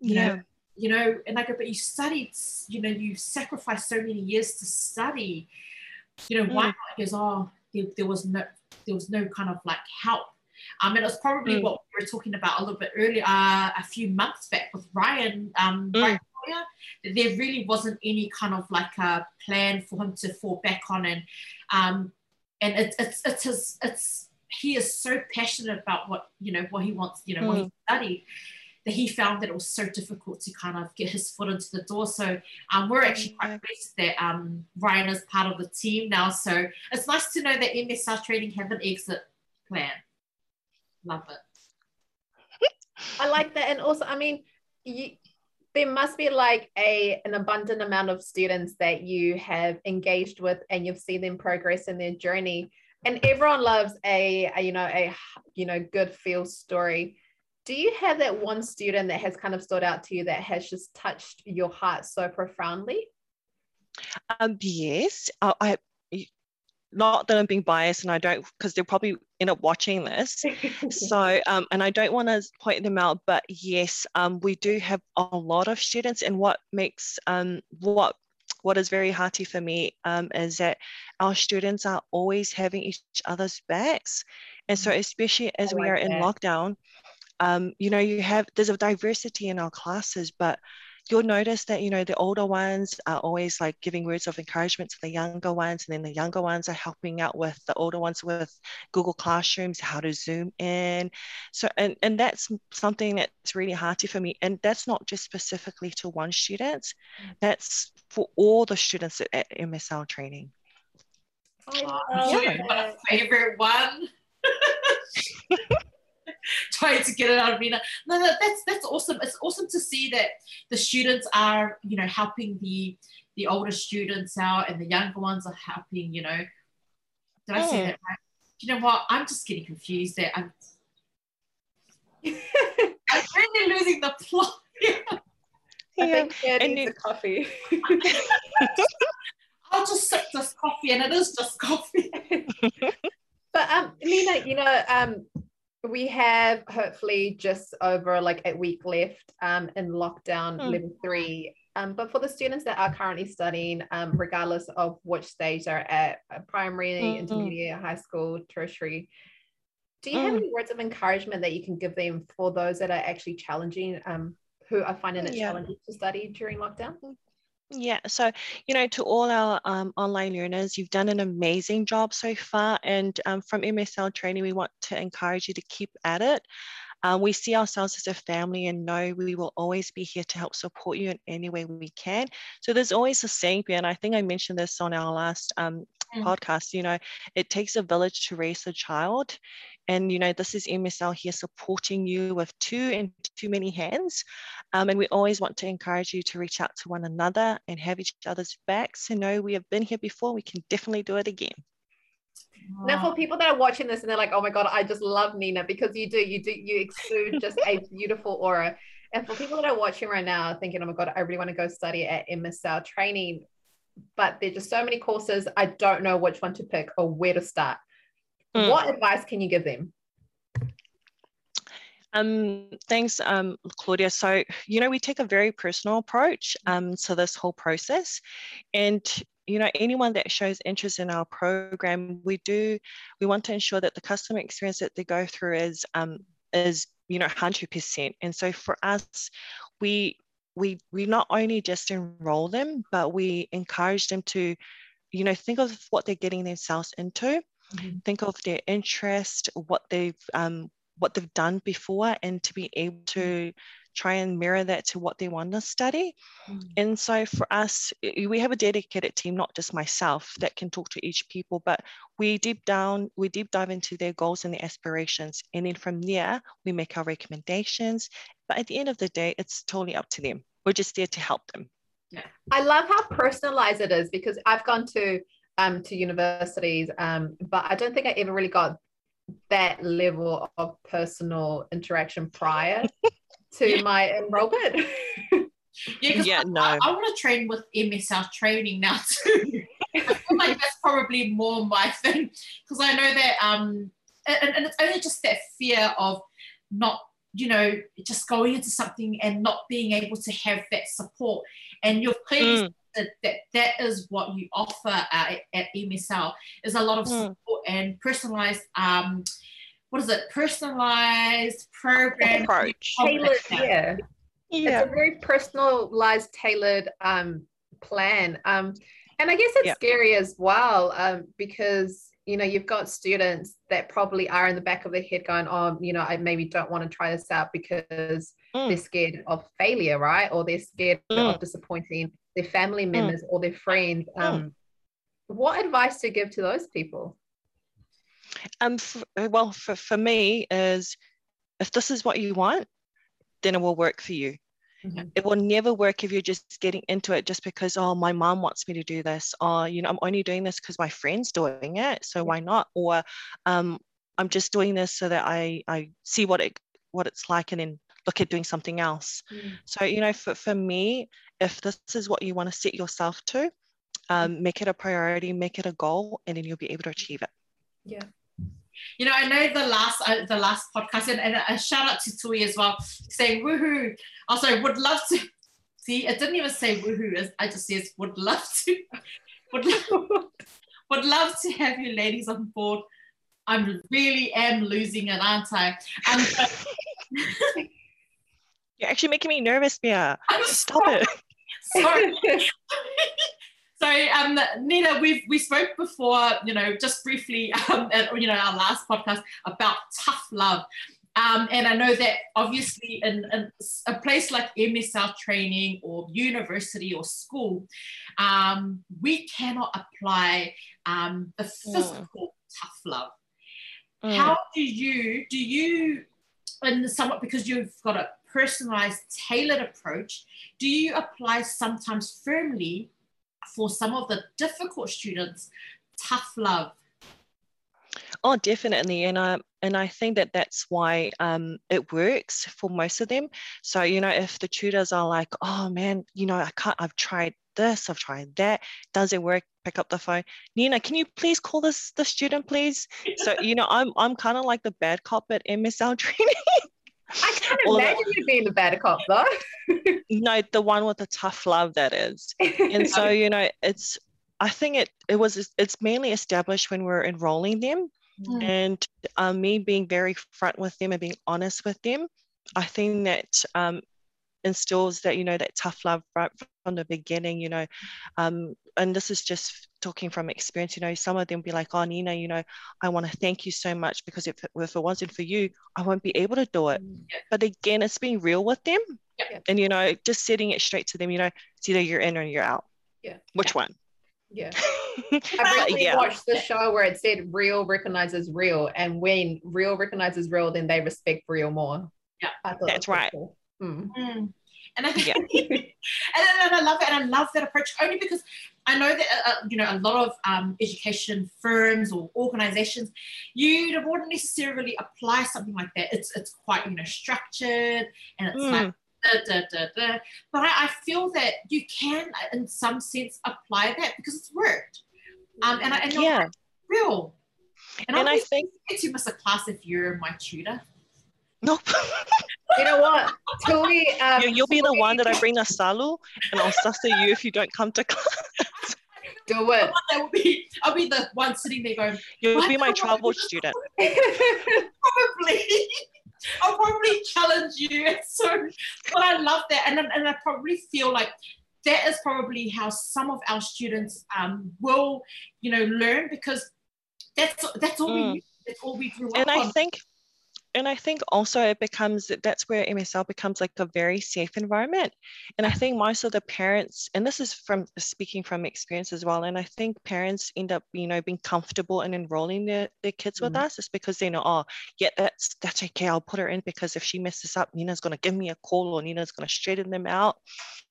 you yeah. know, you know, and I go, but you studied, you know, you sacrificed so many years to study, you know, mm. why not? Because oh, there, there was no, there was no kind of like help. Um, and it was probably mm. what we were talking about a little bit earlier, uh, a few months back with Ryan, um, mm. Ryan Claudia, that there really wasn't any kind of like a plan for him to fall back on, and um, and it's it's it's his it's. He is so passionate about what, you know, what he wants, you know, mm. what he studied, that he found that it was so difficult to kind of get his foot into the door. So um, we're actually quite blessed that um, Ryan is part of the team now. So it's nice to know that M S L Training have an exit plan. Love it. I like that. And also, I mean, you, there must be like a an abundant amount of students that you have engaged with, and you've seen them progress in their journey. And everyone loves a, a, you know, a, you know, good feel story. Do you have that one student that has kind of stood out to you, that has just touched your heart so profoundly? Um, yes. Uh, I, not that I'm being biased, and I don't, because they'll probably end up watching this. so, um, and I don't want to point them out, but yes, um, we do have a lot of students, and what makes, um, what, What is very hearty for me um, is that our students are always having each other's backs. And so especially as we are in lockdown, um, you know, you have, there's a diversity in our classes, but you'll notice that, you know, the older ones are always like giving words of encouragement to the younger ones. And then the younger ones are helping out with the older ones with Google Classrooms, how to Zoom in. So, and, and that's something that's really hearty for me. And that's not just specifically to one student, that's for all the students at, at M S L Training. Oh, yeah. My favorite one. Trying to get it out of me. No, no, that's that's awesome. It's awesome to see that the students are, you know, helping the the older students out, and the younger ones are helping, you know. Did yeah. I say that right? You know what? I'm just getting confused there. I'm, I'm really losing the plot. Yeah. I think yeah, and needs it, a coffee. I'll just sip this coffee, and it is just coffee. But um, Lena, you know, um. we have hopefully just over like a week left um, in lockdown mm. level three. Um, but for the students that are currently studying, um, regardless of which stage they're at, primary, mm-hmm. intermediate, high school, tertiary, do you mm. have any words of encouragement that you can give them for those that are actually challenging, um, who are finding it yeah. challenging to study during lockdown? Yeah, so, you know, to all our um, online learners, you've done an amazing job so far. And um, from M S L Training, we want to encourage you to keep at it. Uh, we see ourselves as a family, and know we will always be here to help support you in any way we can. So there's always a saying, and I think I mentioned this on our last um, mm. podcast, you know, it takes a village to raise a child. And, you know, this is M S L here supporting you with two and too many hands. Um, and we always want to encourage you to reach out to one another and have each other's backs. And know we have been here before. We can definitely do it again. Wow. Now, for people that are watching this and they're like, oh my God, I just love Nina, because you do, you do, you exude just a beautiful aura. And for people that are watching right now thinking, oh my God, I really want to go study at M S L Training, but there's just so many courses, I don't know which one to pick or where to start. Mm. What advice can you give them? Um, thanks, um, Claudia. So, you know, we take a very personal approach um, to this whole process. And you know, anyone that shows interest in our program, we do, we want to ensure that the customer experience that they go through is, um, is, you know, one hundred percent. And so for us, we, we, we not only just enroll them, but we encourage them to, you know, think of what they're getting themselves into, mm-hmm. think of their interest, what they've, um, what they've done before, and to be able to try and mirror that to what they want to study. Mm. And so for us, we have a dedicated team, not just myself, that can talk to each people, but we deep down, we deep dive into their goals and their aspirations. And then from there, we make our recommendations. But at the end of the day, it's totally up to them. We're just there to help them. Yeah. I love how personalized it is, because I've gone to um, to universities, um, but I don't think I ever really got that level of personal interaction prior to yeah. my enrollment. Yeah, yeah, I, no. I, I want to train with M S L training now too. I feel like that's probably more my thing, because I know that um and, and it's only just that fear of not, you know, just going into something and not being able to have that support, and you're clearly mm. that, that that is what you offer uh, at, at M S L is a lot of mm. support and personalized um what is it personalized program approach. Tailored, yeah yeah it's a very personalized, tailored um plan, um and I guess it's yeah. scary as well, um because you know, you've got students that probably are in the back of their head going, oh, you know, I maybe don't want to try this out because mm. they're scared of failure, right? Or they're scared mm. of disappointing their family members mm. or their friends. Um, mm. What advice do you give to those people? Um, f- well, for, for me is, if this is what you want, then it will work for you. Mm-hmm. It will never work if you're just getting into it just because, oh, my mom wants me to do this, or, you know, I'm only doing this because my friend's doing it, so why not? Or um, I'm just doing this so that I, I see what it what it's like and then look at doing something else. Mm. So, you know, for, for me, if this is what you want to set yourself to, um, make it a priority, make it a goal, and then you'll be able to achieve it. Yeah. You know, I know the last uh, the last podcast, and, and a shout out to Tui as well, saying woohoo. Also, would love to see. It didn't even say woohoo. I just says would love to, would love, would love to have you ladies on board. I'm really am losing it, aren't I? Um, You're actually making me nervous, Mia. I'm Stop sorry. it. Sorry. So, um, Nina, we've we spoke before, you know, just briefly, um, at, you know, our last podcast about tough love, um, and I know that obviously in, in a place like M S L training or university or school, um, we cannot apply um, the physical mm. tough love. Mm. How do you do you, and somewhat because you've got a personalized, tailored approach, do you apply sometimes firmly for some of the difficult students, tough love? Oh, definitely. And I, and I think that that's why um, it works for most of them. So, you know, if the tutors are like, oh man, you know, I can't, I've tried this, I've tried that, does it work? Pick up the phone. Nina, can you please call this the student, please? So, you know, I'm I'm kind of like the bad cop at M S L training. I can't All imagine you being the bad cop though. No, the one with the tough love, that is. And so, you know, it's, I think it it was, it's mainly established when we're enrolling them. Mm. And um, me being very front with them and being honest with them, I think that um, instills that, you know, that tough love right from the beginning, you know. Um, and this is just talking from experience, you know, some of them be like, oh, Nina, you know, I want to thank you so much because if, if it wasn't for you, I won't be able to do it. Yeah. But again, it's being real with them. Yeah. And, you know, just setting it straight to them, you know, it's either you're in or you're out. Yeah. Which yeah. one? Yeah. I recently yeah. watched the show where it said real recognizes real. And when real recognizes real, then they respect real more. Yeah. I thought That's that right. Cool. Mm. Mm. And I think, yeah. and, and I love it. And I love that approach only because I know that, uh, you know, a lot of um, education firms or organizations, you wouldn't necessarily apply something like that. It's, it's quite, you know, structured and it's mm. like, Da, da, da, da. But I, I feel that you can, in some sense, apply that because it's worked, um, and I and yeah, real. And, and I think you miss a class if you're my tutor. Nope. You know what? Tui, um, you, you'll be Tui. the one that I bring a salu, and I'll suss at you if you don't come to class. Do it. I'll be, I'll be the one sitting there going. You'll be my troubled student. Probably. I'll probably challenge you, so, but I love that, and and I probably feel like that is probably how some of our students um will, you know, learn because that's that's all mm. we that's all we grew up on. And I think And I think also it becomes, that's where M S L becomes like a very safe environment. And I think most of the parents, and this is from speaking from experience as well, and I think parents end up, you know, being comfortable in enrolling their, their kids with mm. us. It's because they know, oh, yeah, that's that's okay. I'll put her in because if she messes up, Nina's going to give me a call or Nina's going to straighten them out.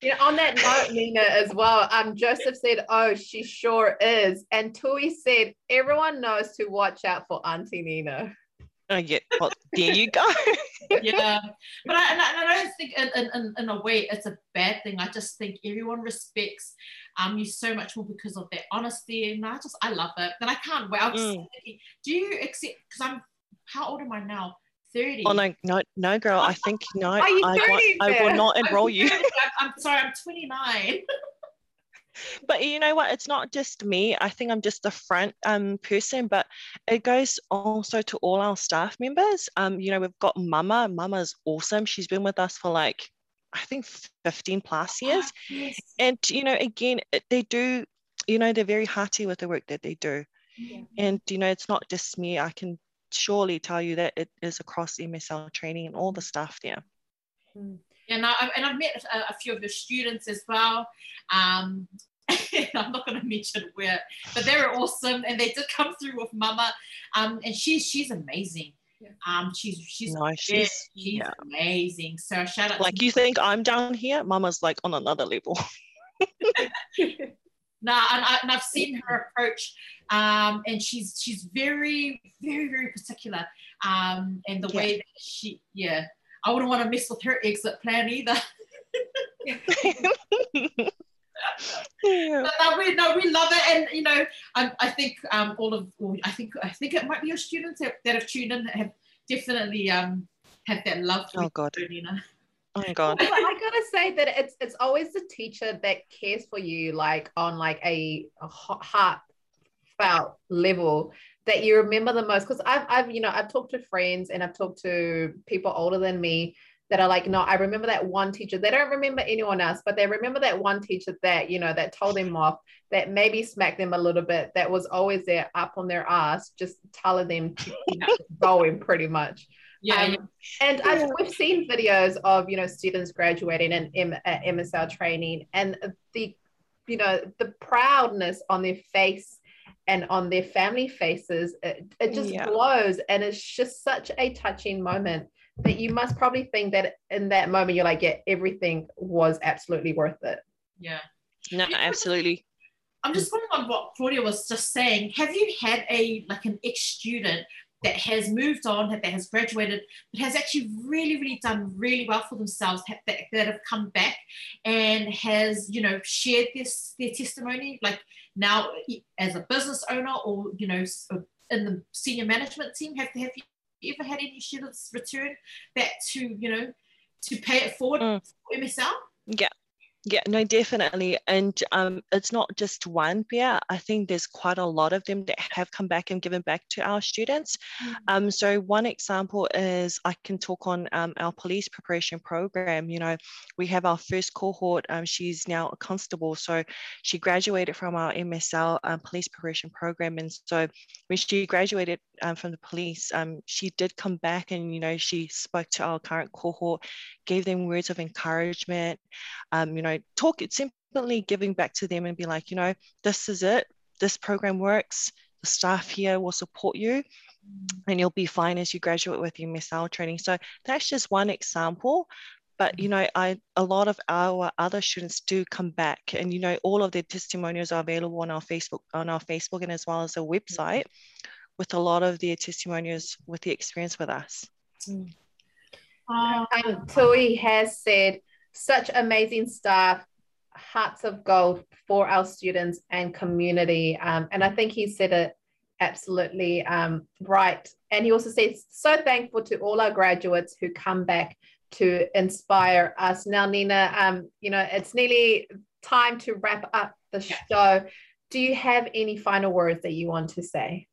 You know, on that note, Nina, as well, um, Joseph said, oh, she sure is. And Tui said, everyone knows to watch out for Auntie Nina. Oh, yeah, well, there you go. Yeah, but I, and I, and I don't think in, in, in a way it's a bad thing. I just think everyone respects um you so much more because of their honesty, and I just I love it. And I can't wait. I'm just mm. thinking, do you accept? Because I'm how old am I now? thirty. Oh no, no, no, girl. I think no. Are you I, I, I will not enroll I'm you. I'm sorry. I'm twenty-nine. But you know what, it's not just me. I think I'm just the front um person, but it goes also to all our staff members. Um you know, we've got Mama. Mama's awesome. She's been with us for like I think fifteen plus years. Oh, yes. And you know, again, they do, you know, they're very hearty with the work that they do. Yeah. And you know, it's not just me. I can surely tell you that it is across M S L Training and all the staff there. Mm. And, I, and I've met a, a few of your students as well. Um, I'm not going to mention where, but they were awesome, and they did come through with Mama. Um, and she's she's amazing. Um, she's she's, no, she's, she's yeah. amazing. So shout out. Like to you me. Think I'm down here, Mama's like on another level. No, nah, and, and I've seen her approach, um, and she's she's very very very particular. Um, and the yeah. way that she yeah. I wouldn't want to mess with her exit plan either. Yeah. no, we, no, we love it, and you know, I, I think um, all of, well, I think, I think it might be your students that, that have tuned in have definitely um had that love. For oh God, you know. Oh my God. Well, I gotta say that it's it's always the teacher that cares for you, like on like a, a heartfelt level. That you remember the most, because I've, I've, you know, I've talked to friends and I've talked to people older than me that are like, no, I remember that one teacher. They don't remember anyone else, but they remember that one teacher that, you know, that told them off, that maybe smacked them a little bit, that was always there up on their ass, just telling them to keep going pretty much. Yeah, um, yeah. And yeah. I've, we've seen videos of, you know, students graduating and M- at M S L Training, and the, you know, the proudness on their face and on their family faces, it, it just yeah. blows. And it's just such a touching moment that you must probably think that in that moment, you're like, yeah, everything was absolutely worth it. Yeah. No, you know, absolutely. I'm just wondering what Claudia was just saying. Have you had a, like an ex-student that has moved on, that has graduated, but has actually really, really done really well for themselves, that, that have come back and has, you know, shared this, their testimony, like now as a business owner or, you know, in the senior management team? Have, have you ever had any students return back to, you know, to pay it forward mm. for M S L? Yeah. Yeah, no, definitely. And um, it's not just one pair. I think there's quite a lot of them that have come back and given back to our students. Mm-hmm. Um, so one example is I can talk on um, our police preparation program. You know, we have our first cohort. Um, she's now a constable. So she graduated from our M S L um, police preparation program. And so when she graduated um, from the police, um, she did come back and, you know, she spoke to our current cohort, gave them words of encouragement, um, you know, talk it's simply giving back to them and be like, you know, this is it, this program works, the staff here will support you and you'll be fine as you graduate with M S L Training. So that's just one example, but you know, I a lot of our other students do come back, and you know, all of their testimonials are available on our Facebook on our Facebook and as well as a website with a lot of their testimonials with the experience with us. Mm. Um, Tui has said, such amazing staff, hearts of gold for our students and community. Um, and I think he said it absolutely um, right. And he also says, so thankful to all our graduates who come back to inspire us. Now, Nina, um, you know, it's nearly time to wrap up the show. Do you have any final words that you want to say?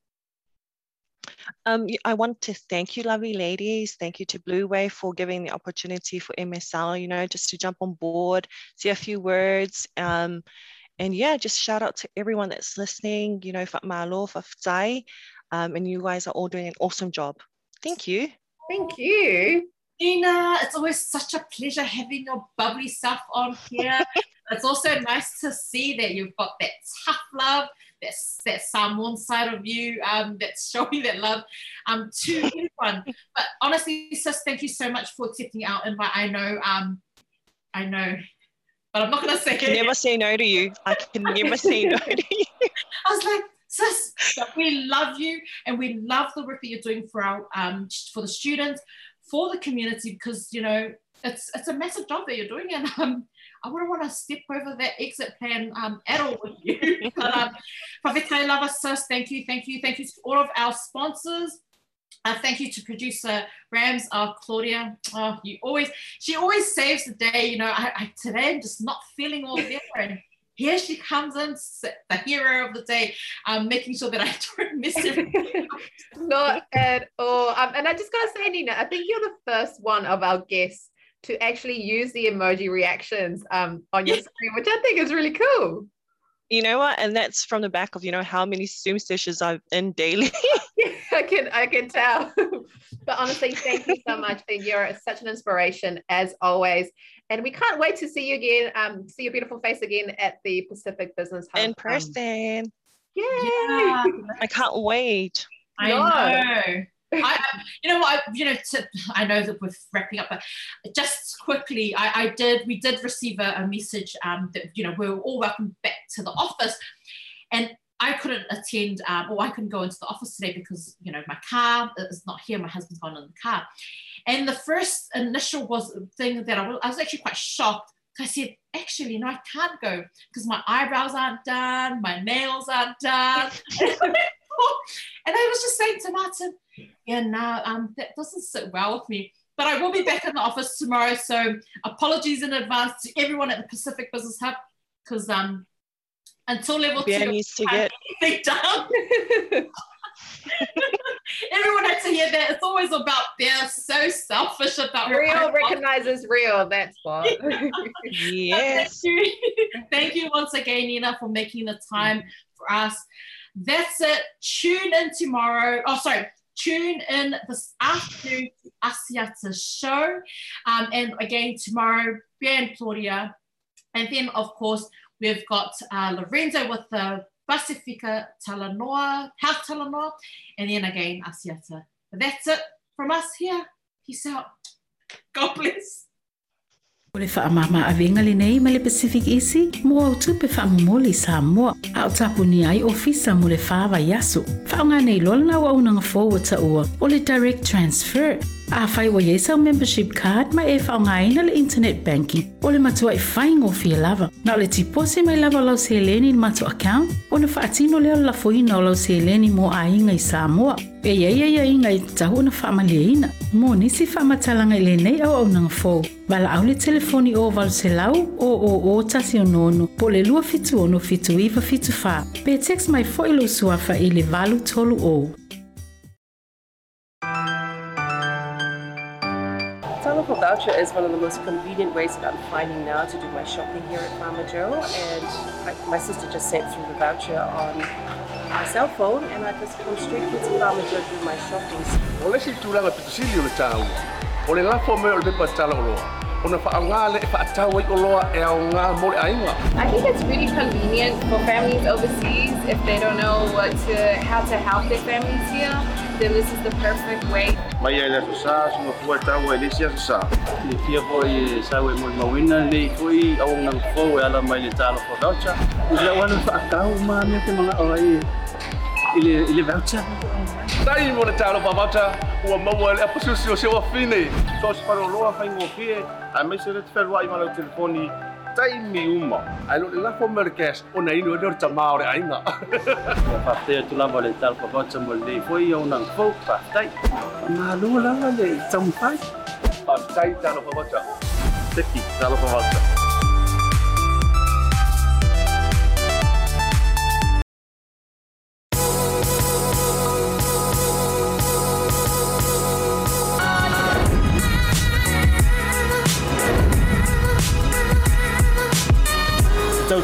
Um, I want to thank you, lovely ladies. Thank you to Blue Wave for giving the opportunity for M S L, you know, just to jump on board, say a few words. Um, and yeah, just shout out to everyone that's listening, you know, Fatmalo, Faftay, um, and you guys are all doing an awesome job. Thank you. Thank you. Penina, it's always such a pleasure having your bubbly stuff on here. It's also nice to see that you've got that tough love, that, that Samoan side of you um, that's showing that love um, to everyone. But honestly, sis, thank you so much for accepting our invite. I know, um, I know, but I'm not going to say it. I can never say no to you. I can never say no to you. I was like, sis, we love you and we love the work that you're doing for our um, for the students, for the community, because, you know, it's it's a massive job that you're doing, and um, I wouldn't want to step over that exit plan um, at all with you. But um, Pawhetai Lava, sis, thank you, thank you, thank you to all of our sponsors. Uh, thank you to producer Rams, uh, Claudia. Oh, you always, she always saves the day. You know, I, I today I'm just not feeling all there, and here she comes in, the hero of the day, um, making sure that I don't miss everything. Not at all. Um, and I just got to say, Nina, I think you're the first one of our guests to actually use the emoji reactions um, on your yes. screen, which I think is really cool. You know what? And that's from the back of, you know, how many Zoom sessions I'm in daily. Yeah, I can, I can tell. But honestly, thank you so much. You're such an inspiration as always. And we can't wait to see you again, um, see your beautiful face again at the Pacific Business Hub. In person. Yay! Yeah. I can't wait. I no. know. I, you know what, I, you know, to, I know that we're wrapping up, but just quickly, I, I did, we did receive a, a message um, that, you know, we were all welcome back to the office, and I couldn't attend, um, or I couldn't go into the office today because, you know, my car is not here, my husband's gone in the car. And the first initial was thing that I was, I was actually quite shocked. I said, actually, no, I can't go because my eyebrows aren't done, my nails aren't done. And I was just saying to Martin, yeah, no, um, that doesn't sit well with me. But I will be back in the office tomorrow, so apologies in advance to everyone at the Pacific Business Hub, because um, until level yeah, two, needs to get anything done. Everyone had to hear that. It's always about they're so selfish about real recognizes real. That's what. Yes. Thank you. Thank you once again, Nina, for making the time for us. That's it. Tune in tomorrow. Oh, sorry. Tune in this afternoon to Asiata's show. Um, and again, tomorrow, Pea and Claudia. And then, of course, we've got uh, Lorenzo with the Pacific Telenoa, Health Telenoa. And then again, Asiata. But that's it from us here. Peace out. God bless. Ole fa mama avenga le nei male Pacific Easy mo tupe fa moli sa mo au tapuni ai ofisa mo le fa va yaso fa nga nei lolna wa una forward ta o le direct transfer a fa wa yesa membership card ma e fa nga ina le internet banking ole matua e faingo fi lava na le tipose mai lava lo seleni matua account ona fa tino le la foina lo seleni mo ainga i sa mo e ye ye ye inga i tahuna fa maleina mo nisi fa matalanga le nei au una fo Bala au le telefoni o valselau o o o tasionono po le lua fitu ono fitu iwa fitu fa. Pe text mai foilo suafa ele valu tolu o. Downloadable voucher is one of the most convenient ways that I'm finding now to do my shopping here at Farmer Joe, and I, my sister just sent through the voucher on my cell phone, and I just come straight to Farmer Joe to do my shopping. Olesi tulanga petusilio le tau. Ole la fome ole patalo. I think it's really convenient for families overseas if they don't know what to, how to help their families here, then this is the perfect way. I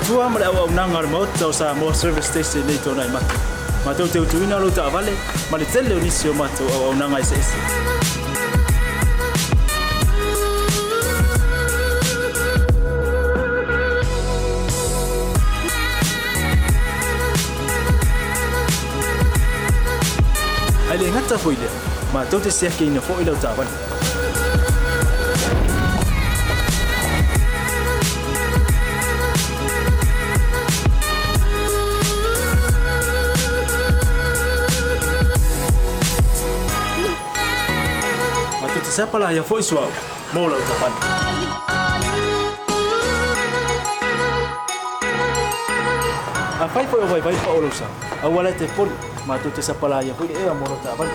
Tua mara au nanga mo tau sa mo service station nei tōna i matu. ma tau tau tuina lo ta vale ma le tele ni sio ma tau au na ngai se. Ele ngata foile, ma tote seki ina foile o tavan. Ma tote sapala ya foi suau, mola o tavan. A fai foi vai vai pa olosa. A wala te pol, ma tu te sapalaya foi e amor ta bal.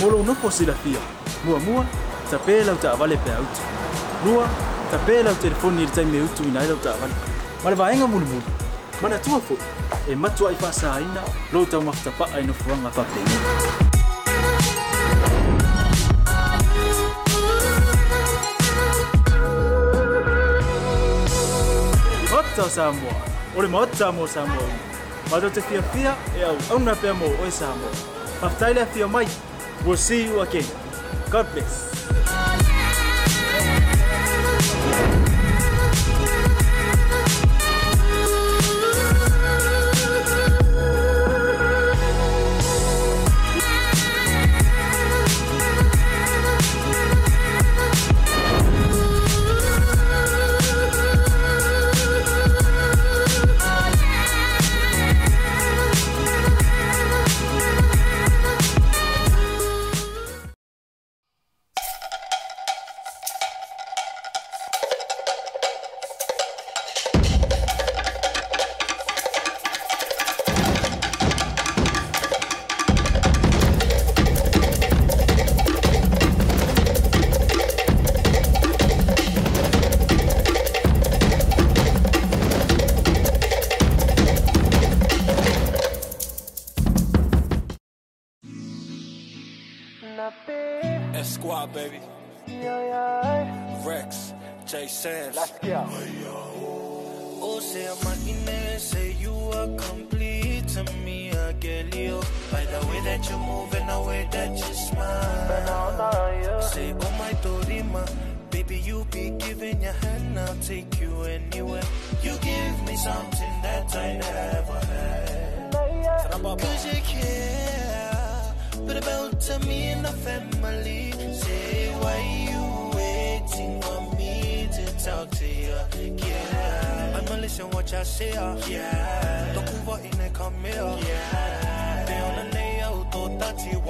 Molo no posila pia. Mua mua, tapela ta vale pe out. Mua, tapela telefone ir time out ina ta vale. Mal vaenga mulmul. Mana tu fo. E matu ai fa sa ina, lo ta mafta pa ai no fuanga fa pe. Samoa, or Maota Samoa. Maota Fia Fia, Auna Pemo, or Samoa. After I left your mic, we'll see you again. God bless.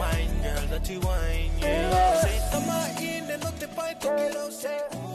Wine, girl, that you wine, yeah. Say, come on in and not the fight, take it out, say.